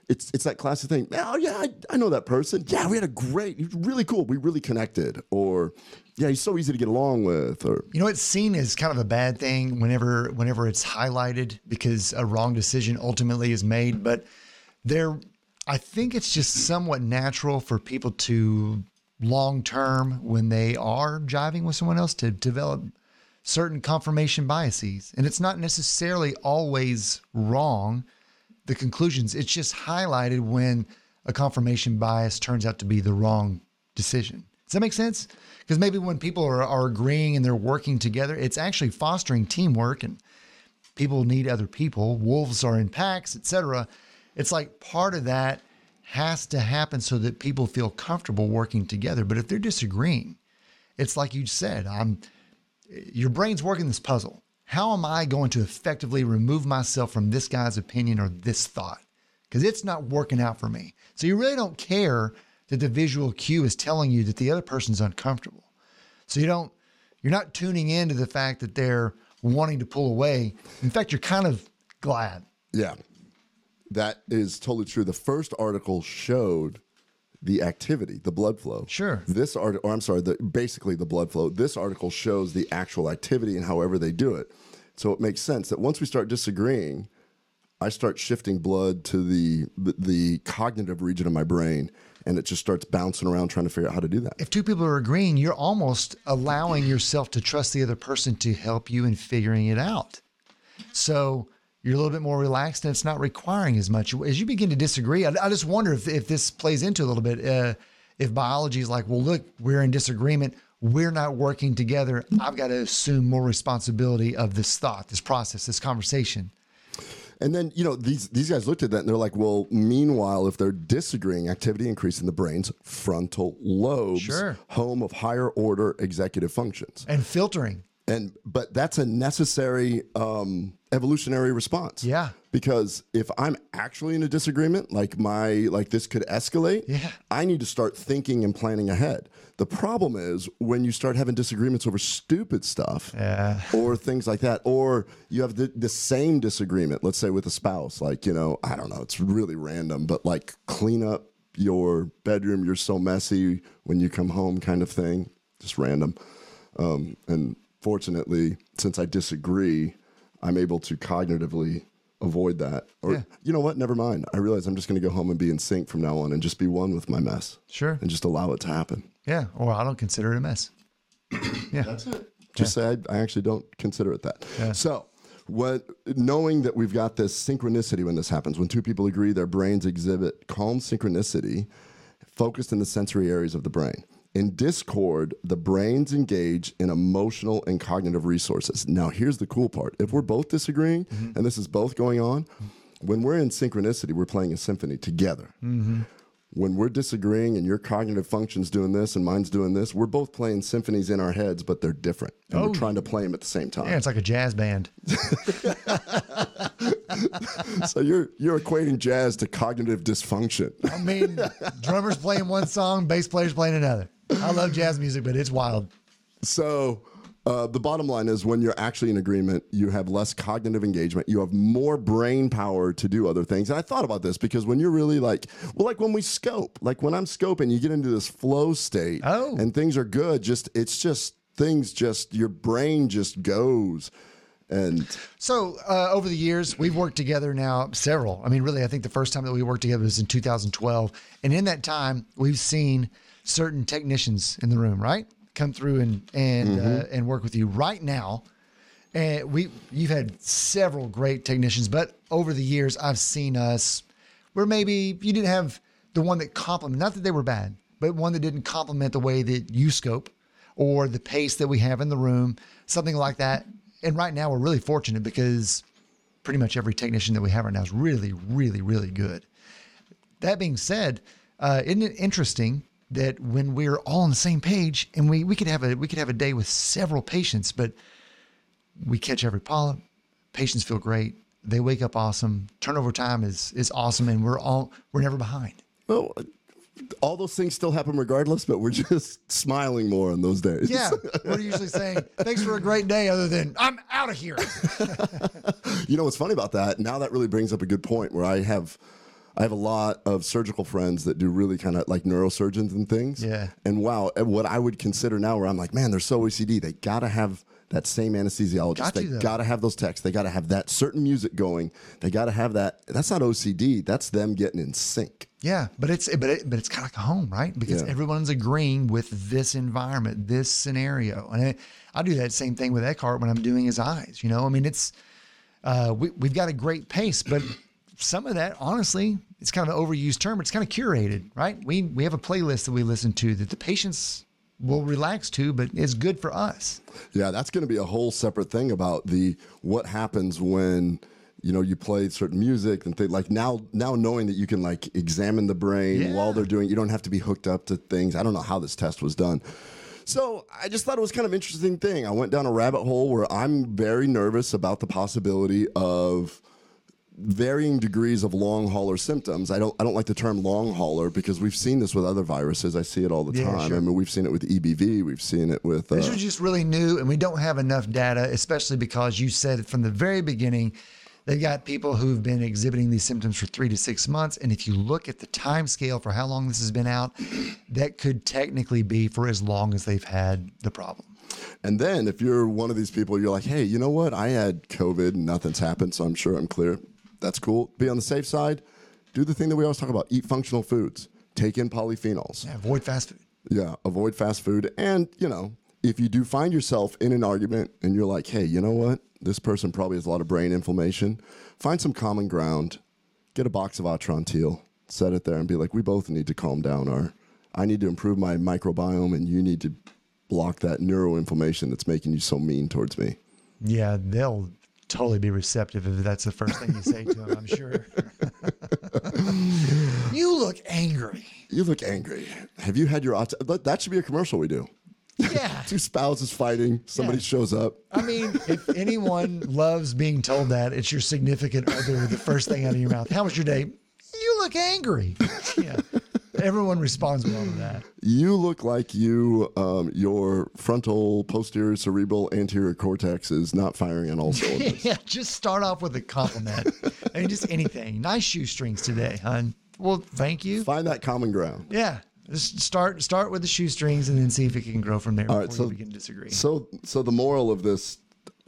it's that classic thing. Oh, yeah, I know that person. Yeah, we had he's really cool. We really connected. Or, yeah, he's so easy to get along with. Or, you know, it's seen as kind of a bad thing whenever it's highlighted because a wrong decision ultimately is made. But I think it's just somewhat natural for people to long-term, when they are jiving with someone else, to develop certain confirmation biases. And it's not necessarily always wrong, the conclusions. It's just highlighted when a confirmation bias turns out to be the wrong decision. Does that make sense? Because maybe when people are agreeing and they're working together, it's actually fostering teamwork, and people need other people. Wolves are in packs, etc. It's like part of that has to happen so that people feel comfortable working together. But if they're disagreeing, it's like you said, your brain's working this puzzle. How am I going to effectively remove myself from this guy's opinion or this thought? Because it's not working out for me. So you really don't care that the visual cue is telling you that the other person's uncomfortable. So you're not tuning into the fact that they're wanting to pull away. In fact, you're kind of glad. Yeah. That is totally true. The first article showed the activity, the blood flow. Sure. This article, basically the blood flow. This article shows the actual activity and however they do it. So it makes sense that once we start disagreeing, I start shifting blood to the cognitive region of my brain, and it just starts bouncing around trying to figure out how to do that. If two people are agreeing, you're almost allowing yourself to trust the other person to help you in figuring it out. So you're a little bit more relaxed, and it's not requiring as much. As you begin to disagree, I just wonder if this plays into a little bit, if biology is like, well, look, we're in disagreement. We're not working together. I've got to assume more responsibility of this thought, this process, this conversation. And then, you know, these guys looked at that, and they're like, well, meanwhile, if they're disagreeing, activity increased in the brain's frontal lobes, sure, home of higher order executive functions. And filtering. But that's a necessary evolutionary response. Yeah. Because if I'm actually in a disagreement, like this could escalate, I need to start thinking and planning ahead. The problem is when you start having disagreements over stupid stuff or things like that, or you have the same disagreement, let's say with a spouse, like, you know, I don't know, it's really random, but like clean up your bedroom, you're so messy when you come home kind of thing, just random. And fortunately, since I disagree, I'm able to cognitively avoid that. Or, you know what? Never mind. I realize I'm just going to go home and be in sync from now on and just be one with my mess. Sure. And just allow it to happen. Yeah. Or I don't consider it a mess. Yeah. That's it. Just say, I actually don't consider it that. Yeah. So what, knowing that we've got this synchronicity when this happens, when two people agree, their brains exhibit calm synchronicity focused in the sensory areas of the brain. In discord, the brains engage in emotional and cognitive resources. Now, here's the cool part. If we're both disagreeing, mm-hmm. and this is both going on, when we're in synchronicity, we're playing a symphony together. Mm-hmm. When we're disagreeing and your cognitive function's doing this and mine's doing this, we're both playing symphonies in our heads, but they're different. And we're trying to play them at the same time. Yeah, it's like a jazz band. So you're equating jazz to cognitive dysfunction. I mean, drummers playing one song, bass players playing another. I love jazz music, but it's wild. So the bottom line is when you're actually in agreement, you have less cognitive engagement. You have more brain power to do other things. And I thought about this because when you're really like, well, like when we scope, like when I'm scoping, you get into this flow state and things are good. Your brain just goes. And so over the years, we've worked together now several. I mean, really, I think the first time that we worked together was in 2012. And in that time, we've seen certain technicians in the room, right? Come through and work with you right now. And you've had several great technicians, but over the years I've seen us where maybe you didn't have the one that complemented, not that they were bad, but one that didn't complement the way that you scope or the pace that we have in the room, something like that. And right now we're really fortunate because pretty much every technician that we have right now is really, really, really good. That being said, isn't it interesting that when we're all on the same page and we could have a day with several patients, but we catch every polyp, patients feel great, they wake up awesome, turnover time is awesome, and we're never behind. Well, all those things still happen regardless, but we're just smiling more on those days. Yeah, we're usually saying, thanks for a great day, other than, I'm out of here. You know what's funny about that? Now that really brings up a good point where I have a lot of surgical friends that do really kind of like neurosurgeons and things. Yeah. And wow, what I would consider now where I'm like, man, they're so OCD. They got to have that same anesthesiologist. They got to have those texts. They got to have that certain music going. They got to have that. That's not OCD. That's them getting in sync. Yeah. But it's kind of like a home, right? Because everyone's agreeing with this environment, this scenario. And I do that same thing with Eckhart when I'm doing his eyes. You know, I mean, it's, we've got a great pace, but some of that, honestly, it's kind of an overused term, but it's kind of curated, right? We have a playlist that we listen to that the patients will relax to, but it's good for us. Yeah, that's going to be a whole separate thing about the what happens when, you know, you play certain music and things like now knowing that you can like examine the brain while they're doing, you don't have to be hooked up to things. I don't know how this test was done. So I just thought it was kind of an interesting thing. I went down a rabbit hole where I'm very nervous about the possibility of varying degrees of long hauler symptoms. I don't like the term long hauler because we've seen this with other viruses. I see it all the time. Sure. I mean, we've seen it with EBV. We've seen it with... This is just really new, and we don't have enough data, especially because you said from the very beginning, they've got people who've been exhibiting these symptoms for 3 to 6 months. And if you look at the time scale for how long this has been out, that could technically be for as long as they've had the problem. And then if you're one of these people, you're like, hey, you know what? I had COVID and nothing's happened, so I'm sure I'm clear. That's cool. Be on the safe side. Do the thing that we always talk about. Eat functional foods. Take in polyphenols. Yeah, avoid fast food. Yeah, avoid fast food. And, you know, if you do find yourself in an argument and you're like, hey, you know what? This person probably has a lot of brain inflammation. Find some common ground. Get a box of Atrantil. Set it there and be like, we both need to calm down. Or I need to improve my microbiome and you need to block that neuroinflammation that's making you so mean towards me. Yeah, they'll totally be receptive if that's the first thing you say to them, I'm sure. You look angry. You look angry. Have you had your... That should be a commercial we do. Yeah. Two spouses fighting. Somebody shows up. I mean, if anyone loves being told that, it's your significant other, the first thing out of your mouth. How was your day? You look angry. Yeah. Everyone responds well to that. You look like your frontal, posterior, cerebral, anterior cortex is not firing on all cylinders. Yeah, just start off with a compliment. I mean, just anything. Nice shoestrings today, hon. Well, thank you. Find that common ground. Yeah. Just start with the shoestrings and then see if it can grow from there before we can disagree. So the moral of this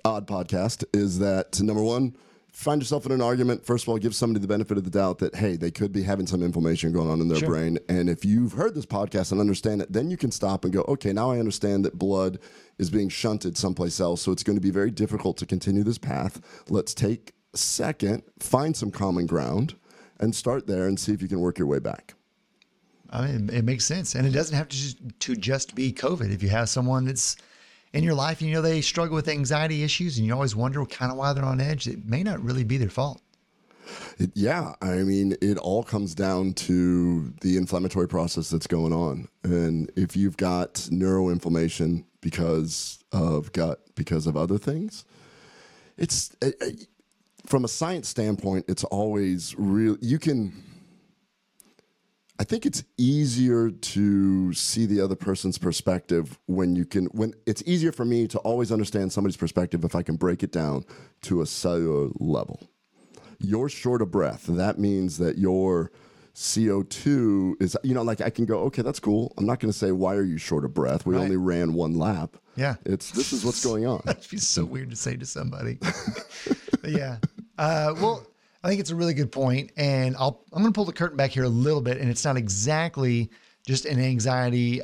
odd podcast is that, number one, find yourself in an argument, first of all, give somebody the benefit of the doubt that, hey, they could be having some inflammation going on in their sure. brain. And if you've heard this podcast and understand it, then you can stop and go, okay, now I understand that blood is being shunted someplace else. So it's going to be very difficult to continue this path. Let's take a second, find some common ground, and start there and see if you can work your way back. I mean, it makes sense. And it doesn't have to just be COVID. If you have someone that's in your life, you know, they struggle with anxiety issues and you always wonder kind of why they're on edge, it may not really be their fault. Yeah. I mean, it all comes down to the inflammatory process that's going on. And if you've got neuroinflammation because of gut, because of other things, it's from a science standpoint, it's always real. You can, I think it's easier to see the other person's perspective when you can, when it's easier for me to always understand somebody's perspective if I can break it down to a cellular level. You're short of breath. That means that your CO2 is, you know, like I can go, okay, that's cool. I'm not going to say, why are you short of breath? We only ran one lap. Yeah. This is what's going on. That'd be so weird to say to somebody. Yeah. Well, I think it's a really good point, and I'm going to pull the curtain back here a little bit, and it's not exactly just an anxiety,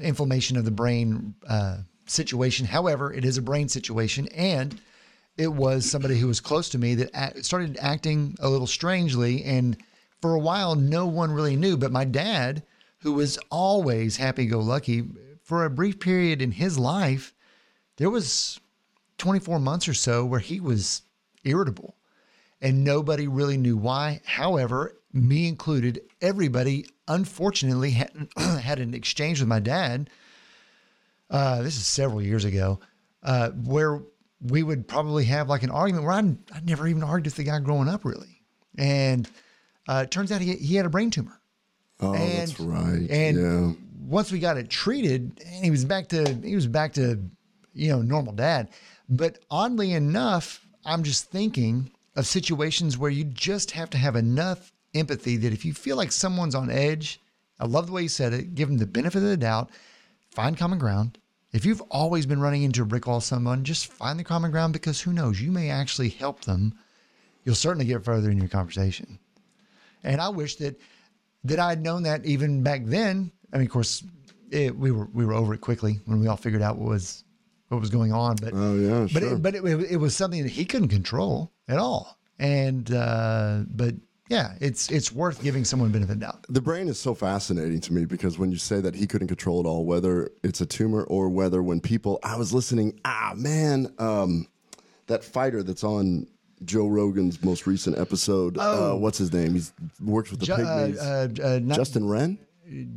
inflammation of the brain, situation. However, it is a brain situation, and it was somebody who was close to me that started acting a little strangely, and for a while, no one really knew, but my dad, who was always happy-go-lucky, for a brief period in his life, there was 24 months or so where he was irritable. And nobody really knew why. However, me included, everybody unfortunately had an exchange with my dad. This is several years ago, where we would probably have like an argument where I never even argued with the guy growing up, really. And it turns out he had a brain tumor. Oh, and, that's right. And once we got it treated, and he was back to you know, normal dad. But oddly enough, I'm just thinking of situations where you just have to have enough empathy that if you feel like someone's on edge, I love the way you said it, give them the benefit of the doubt, find common ground. If you've always been running into a brick wall, someone, just find the common ground, because who knows, you may actually help them. You'll certainly get further in your conversation. And I wish that I'd known that even back then. I mean, of course we were over it quickly when we all figured out what was going on, but it was something that he couldn't control at all. And but yeah, it's worth giving someone benefit of the doubt. The brain is so fascinating to me, because when you say that he couldn't control it all, whether it's a tumor or whether when people, I was listening, that fighter that's on Joe Rogan's most recent episode, what's his name? He's works with the pygmies. Justin Wren.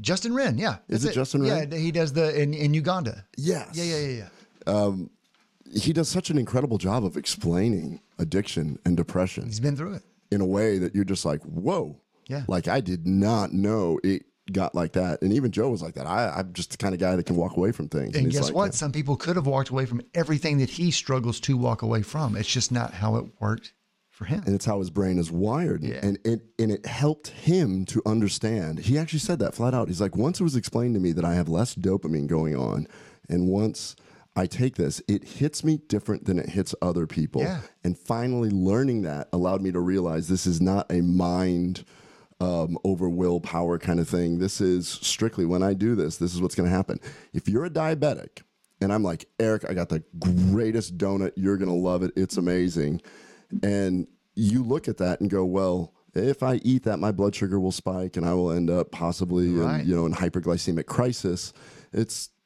Justin Wren, yeah. Is it Justin Wren? Yeah, he does in Uganda. Yes. Yeah. He does such an incredible job of explaining addiction and depression. He's been through it in a way that you're just like, whoa. Yeah. Like, I did not know it got like that. And even Joe was like that. I'm just the kind of guy that can walk away from things. And guess what? Some people could have walked away from everything that he struggles to walk away from. It's just not how it worked for him. And it's how his brain is wired. Yeah. And it helped him to understand. He actually said that flat out. He's like, once it was explained to me that I have less dopamine going on, and once I take this, it hits me different than it hits other people. Yeah. And finally learning that allowed me to realize this is not a mind over willpower kind of thing. This is strictly when I do this, this is what's going to happen. If you're a diabetic and I'm like, Eric, I got the greatest donut. You're going to love it. It's amazing. And you look at that and go, well, if I eat that, my blood sugar will spike and I will end up possibly in hyperglycemic crisis.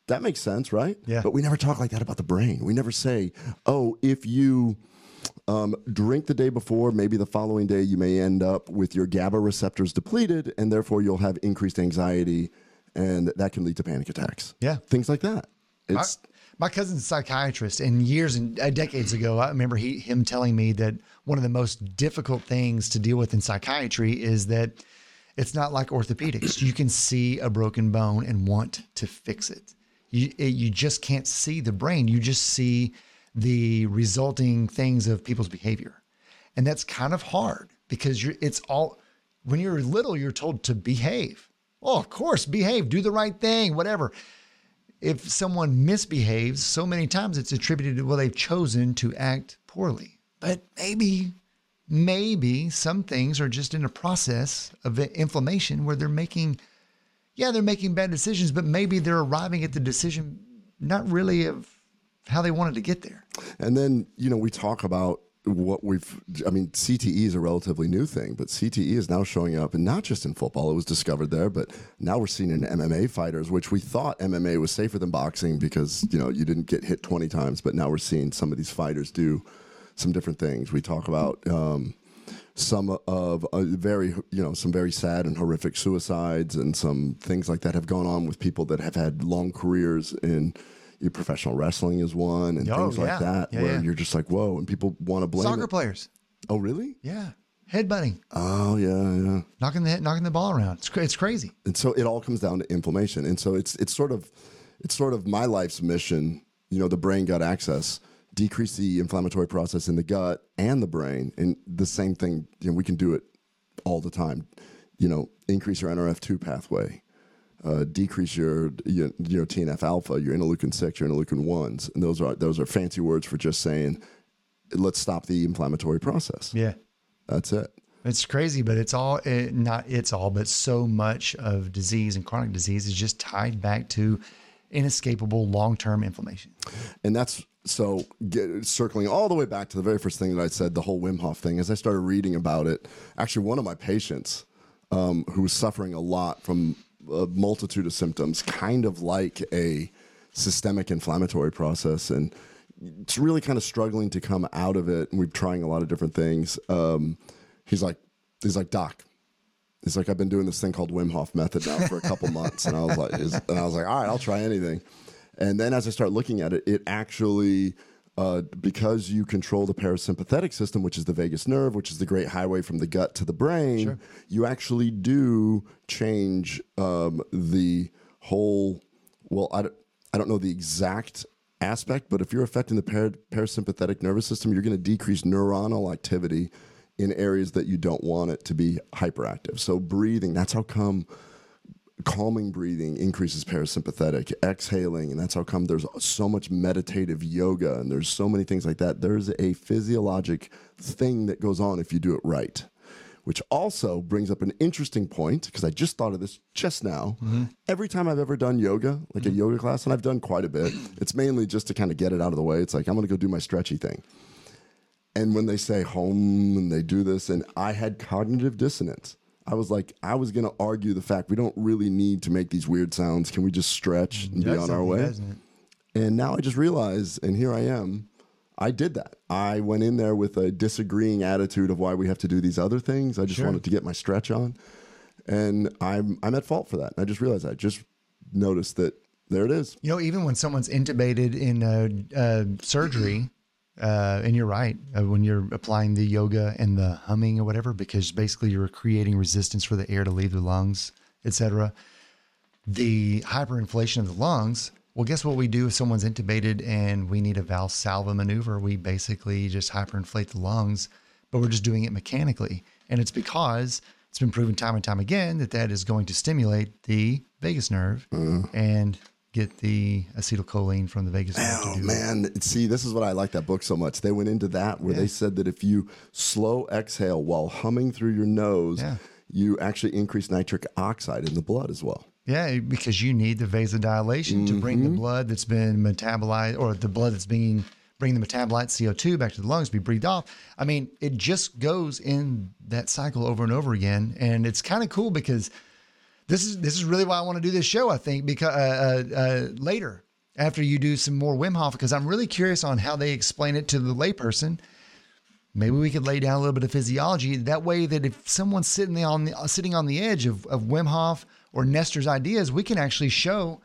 That makes sense, right? Yeah. But we never talk like that about the brain. We never say, oh, if you drink the day before, maybe the following day you may end up with your GABA receptors depleted, and therefore you'll have increased anxiety, and that can lead to panic attacks. Yeah. Things like that. My cousin's a psychiatrist, and years and decades ago, I remember him telling me that one of the most difficult things to deal with in psychiatry is that it's not like orthopedics. You can see a broken bone and want to fix it. You just can't see the brain. You just see the resulting things of people's behavior. And that's kind of hard, because when you're little, you're told to behave. Oh, of course, behave, do the right thing, whatever. If someone misbehaves so many times, it's attributed to, well, they've chosen to act poorly. But maybe some things are just in a process of inflammation where they're making bad decisions, but maybe they're arriving at the decision not really of how they wanted to get there. And then, you know, we talk about CTE is a relatively new thing, but CTE is now showing up, and not just in football. It was discovered there, but now we're seeing in MMA fighters, which we thought MMA was safer than boxing because, you know, you didn't get hit 20 times, but now we're seeing some of these fighters do some different things. We talk about some very sad and horrific suicides, and some things like that have gone on with people that have had long careers in professional wrestling is one, and things like that, where you're just like, whoa, and people want to blame soccer players. Oh, really? Yeah. Headbutting. Oh, yeah. Knocking the ball around. It's crazy. And so it all comes down to inflammation. And so it's sort of my life's mission, you know, the brain-gut axis, decrease the inflammatory process in the gut and the brain. And the same thing, you know, we can do it all the time. You know, increase your NRF2 pathway. Decrease your TNF alpha, your interleukin-6, your interleukin-1s, and those are fancy words for just saying, let's stop the inflammatory process. Yeah, that's it. It's crazy, but it's so much of disease and chronic disease is just tied back to inescapable long-term inflammation. And that's circling all the way back to the very first thing that I said, the whole Wim Hof thing. As I started reading about it, actually one of my patients who was suffering a lot from a multitude of symptoms, kind of like a systemic inflammatory process, and it's really kind of struggling to come out of it. And we're trying a lot of different things. He's like, Doc, he's like, I've been doing this thing called Wim Hof method now for a couple months. And I was like, all right, I'll try anything. And then as I start looking at it, it actually, because you control the parasympathetic system, which is the vagus nerve, which is the great highway from the gut to the brain, sure, you actually do change the whole, well, I don't know the exact aspect, but if you're affecting the parasympathetic nervous system, you're going to decrease neuronal activity in areas that you don't want it to be hyperactive. So breathing, that's how come calming breathing increases parasympathetic, exhaling, and that's how come there's so much meditative yoga and there's so many things like that. There's a physiologic thing that goes on if you do it right, which also brings up an interesting point, because I just thought of this just now. Mm-hmm. Every time I've ever done yoga, like a yoga class, and I've done quite a bit, it's mainly just to kind of get it out of the way. It's like, I'm going to go do my stretchy thing. And when they say home and they do this, and I had cognitive dissonance. I was like, I was going to argue the fact we don't really need to make these weird sounds. Can we just stretch and be on our way? And now I just realized, and here I am, I did that. I went in there with a disagreeing attitude of why we have to do these other things. I just wanted to get my stretch on. And I'm at fault for that. I just realized, I just noticed that there it is. You know, even when someone's intubated in surgery, and you're right, when you're applying the yoga and the humming or whatever, because basically you're creating resistance for the air to leave the lungs, etc. The hyperinflation of the lungs. Well, guess what we do if someone's intubated and we need a Valsalva maneuver? We basically just hyperinflate the lungs, but we're just doing it mechanically. And it's because it's been proven time and time again that is going to stimulate the vagus nerve and get the acetylcholine from the vagus nerve. Oh, man. See, this is what I like that book so much. They went into that where they said that if you slow exhale while humming through your nose, you actually increase nitric oxide in the blood as well. Yeah, because you need the vasodilation to bring the blood that's been metabolized, or the blood that's being bring the metabolite CO2 back to the lungs to be breathed off. I mean, it just goes in that cycle over and over again. And it's kind of cool because this is really why I want to do this show, I think, because later, after you do some more Wim Hof, because I'm really curious on how they explain it to the layperson. Maybe we could lay down a little bit of physiology that way, that if someone's sitting on the edge of Wim Hof or Nestor's ideas, we can actually show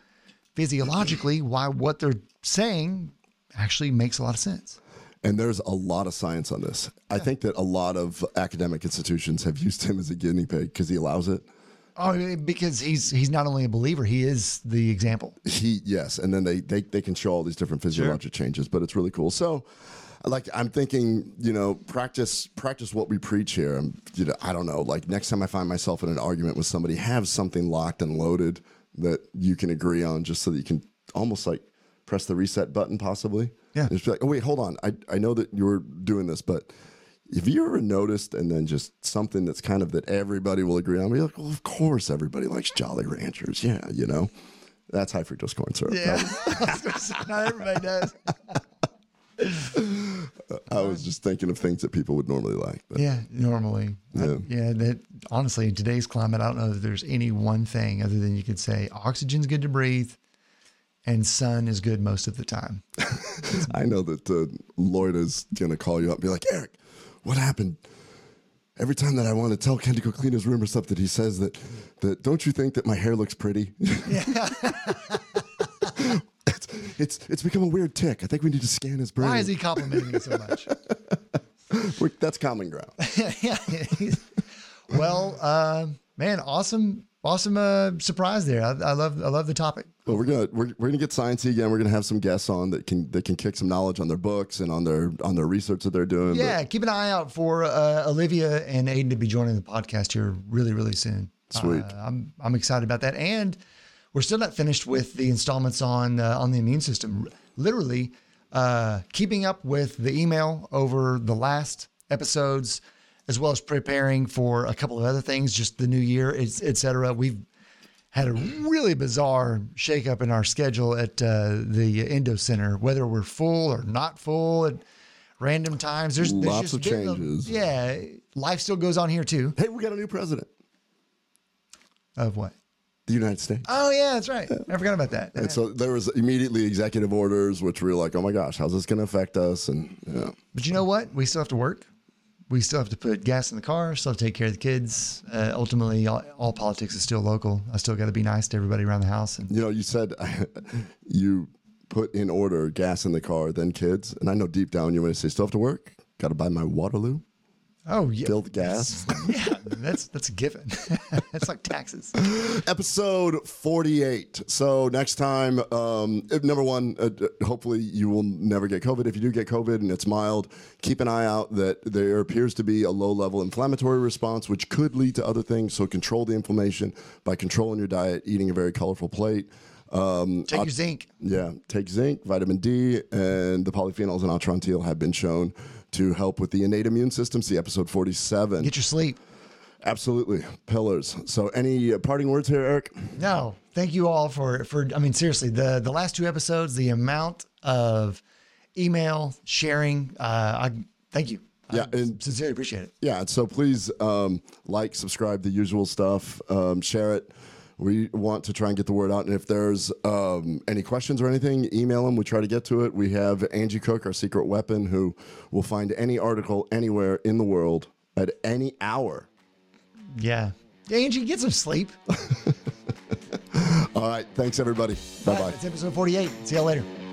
physiologically why what they're saying actually makes a lot of sense. And there's a lot of science on this. Yeah. I think that a lot of academic institutions have used him as a guinea pig because he allows it. Oh, because he's not only a believer, he is the example. And then they can show all these different physiologic changes, but it's really cool. So, like, I'm thinking, you know, practice what we preach here. You know, I don't know, like, next time I find myself in an argument with somebody, have something locked and loaded that you can agree on, just so that you can almost like press the reset button, possibly. Yeah. It's like, oh, wait, hold on. I know that you were doing this, but have you ever noticed, and then just something that's kind of that everybody will agree on? Be like, well, of course, everybody likes Jolly Ranchers. Yeah, you know, that's high fructose corn syrup. Yeah. Not everybody does. I was just thinking of things that people would normally like. But. Yeah, normally. Yeah. That honestly, in today's climate, I don't know that there's any one thing other than you could say oxygen's good to breathe. And sun is good most of the time. I know that Lloyd is going to call you up and be like, Eric, what happened? Every time that I want to tell Ken to go clean his room or something, he says that don't you think that my hair looks pretty? Yeah. it's become a weird tick. I think we need to scan his brain. Why is he complimenting me so much? That's common ground. Yeah. Well, man, awesome surprise there. I love the topic. Well, we're gonna get sciencey again. We're gonna have some guests on that can kick some knowledge on their books and on their research that they're doing. Yeah, keep an eye out for Olivia and Aiden to be joining the podcast here really, really soon. Sweet. I'm excited about that, and we're still not finished with the installments on the immune system. Literally, keeping up with the email over the last episodes, as well as preparing for a couple of other things, just the new year, et cetera. We've had a really bizarre shakeup in our schedule at the Endo Center, whether we're full or not full at random times. There's lots of changes. Life still goes on here too. Hey, we got a new president. Of what? The United States. Oh, yeah, that's right. I forgot about that. And so there was immediately executive orders, which we were like, oh my gosh, how's this going to affect us? And yeah. But you know what? We still have to work. We still have to put gas in the car, still have to take care of the kids. Ultimately, all politics is still local. I still got to be nice to everybody around the house. And you said you put in order gas in the car, then kids. And I know deep down you want to say, still have to work. Got to buy my Waterloo. Oh, yeah. Fill the gas. Yeah, that's a given. That's like taxes. Episode 48. So next time, number one, hopefully you will never get COVID. If you do get COVID and it's mild, keep an eye out that there appears to be a low-level inflammatory response, which could lead to other things. So control the inflammation by controlling your diet, eating a very colorful plate. Take your zinc. Yeah, take zinc, vitamin D, and the polyphenols in Atrantil have been shown to help with the innate immune system. See episode 47. Get your sleep. Absolutely. Pillars. So any parting words here, Eric? No. Thank you all for I mean, seriously, the last two episodes, the amount of email sharing, thank you. Yeah, and sincerely appreciate it. Yeah. So please, like, subscribe, the usual stuff, share it. We want to try and get the word out. And if there's any questions or anything, email them. We try to get to it. We have Angie Cook, our secret weapon, who will find any article anywhere in the world at any hour. Yeah. Angie, get some sleep. All right. Thanks, everybody. Bye-bye. That's episode 48. See you later.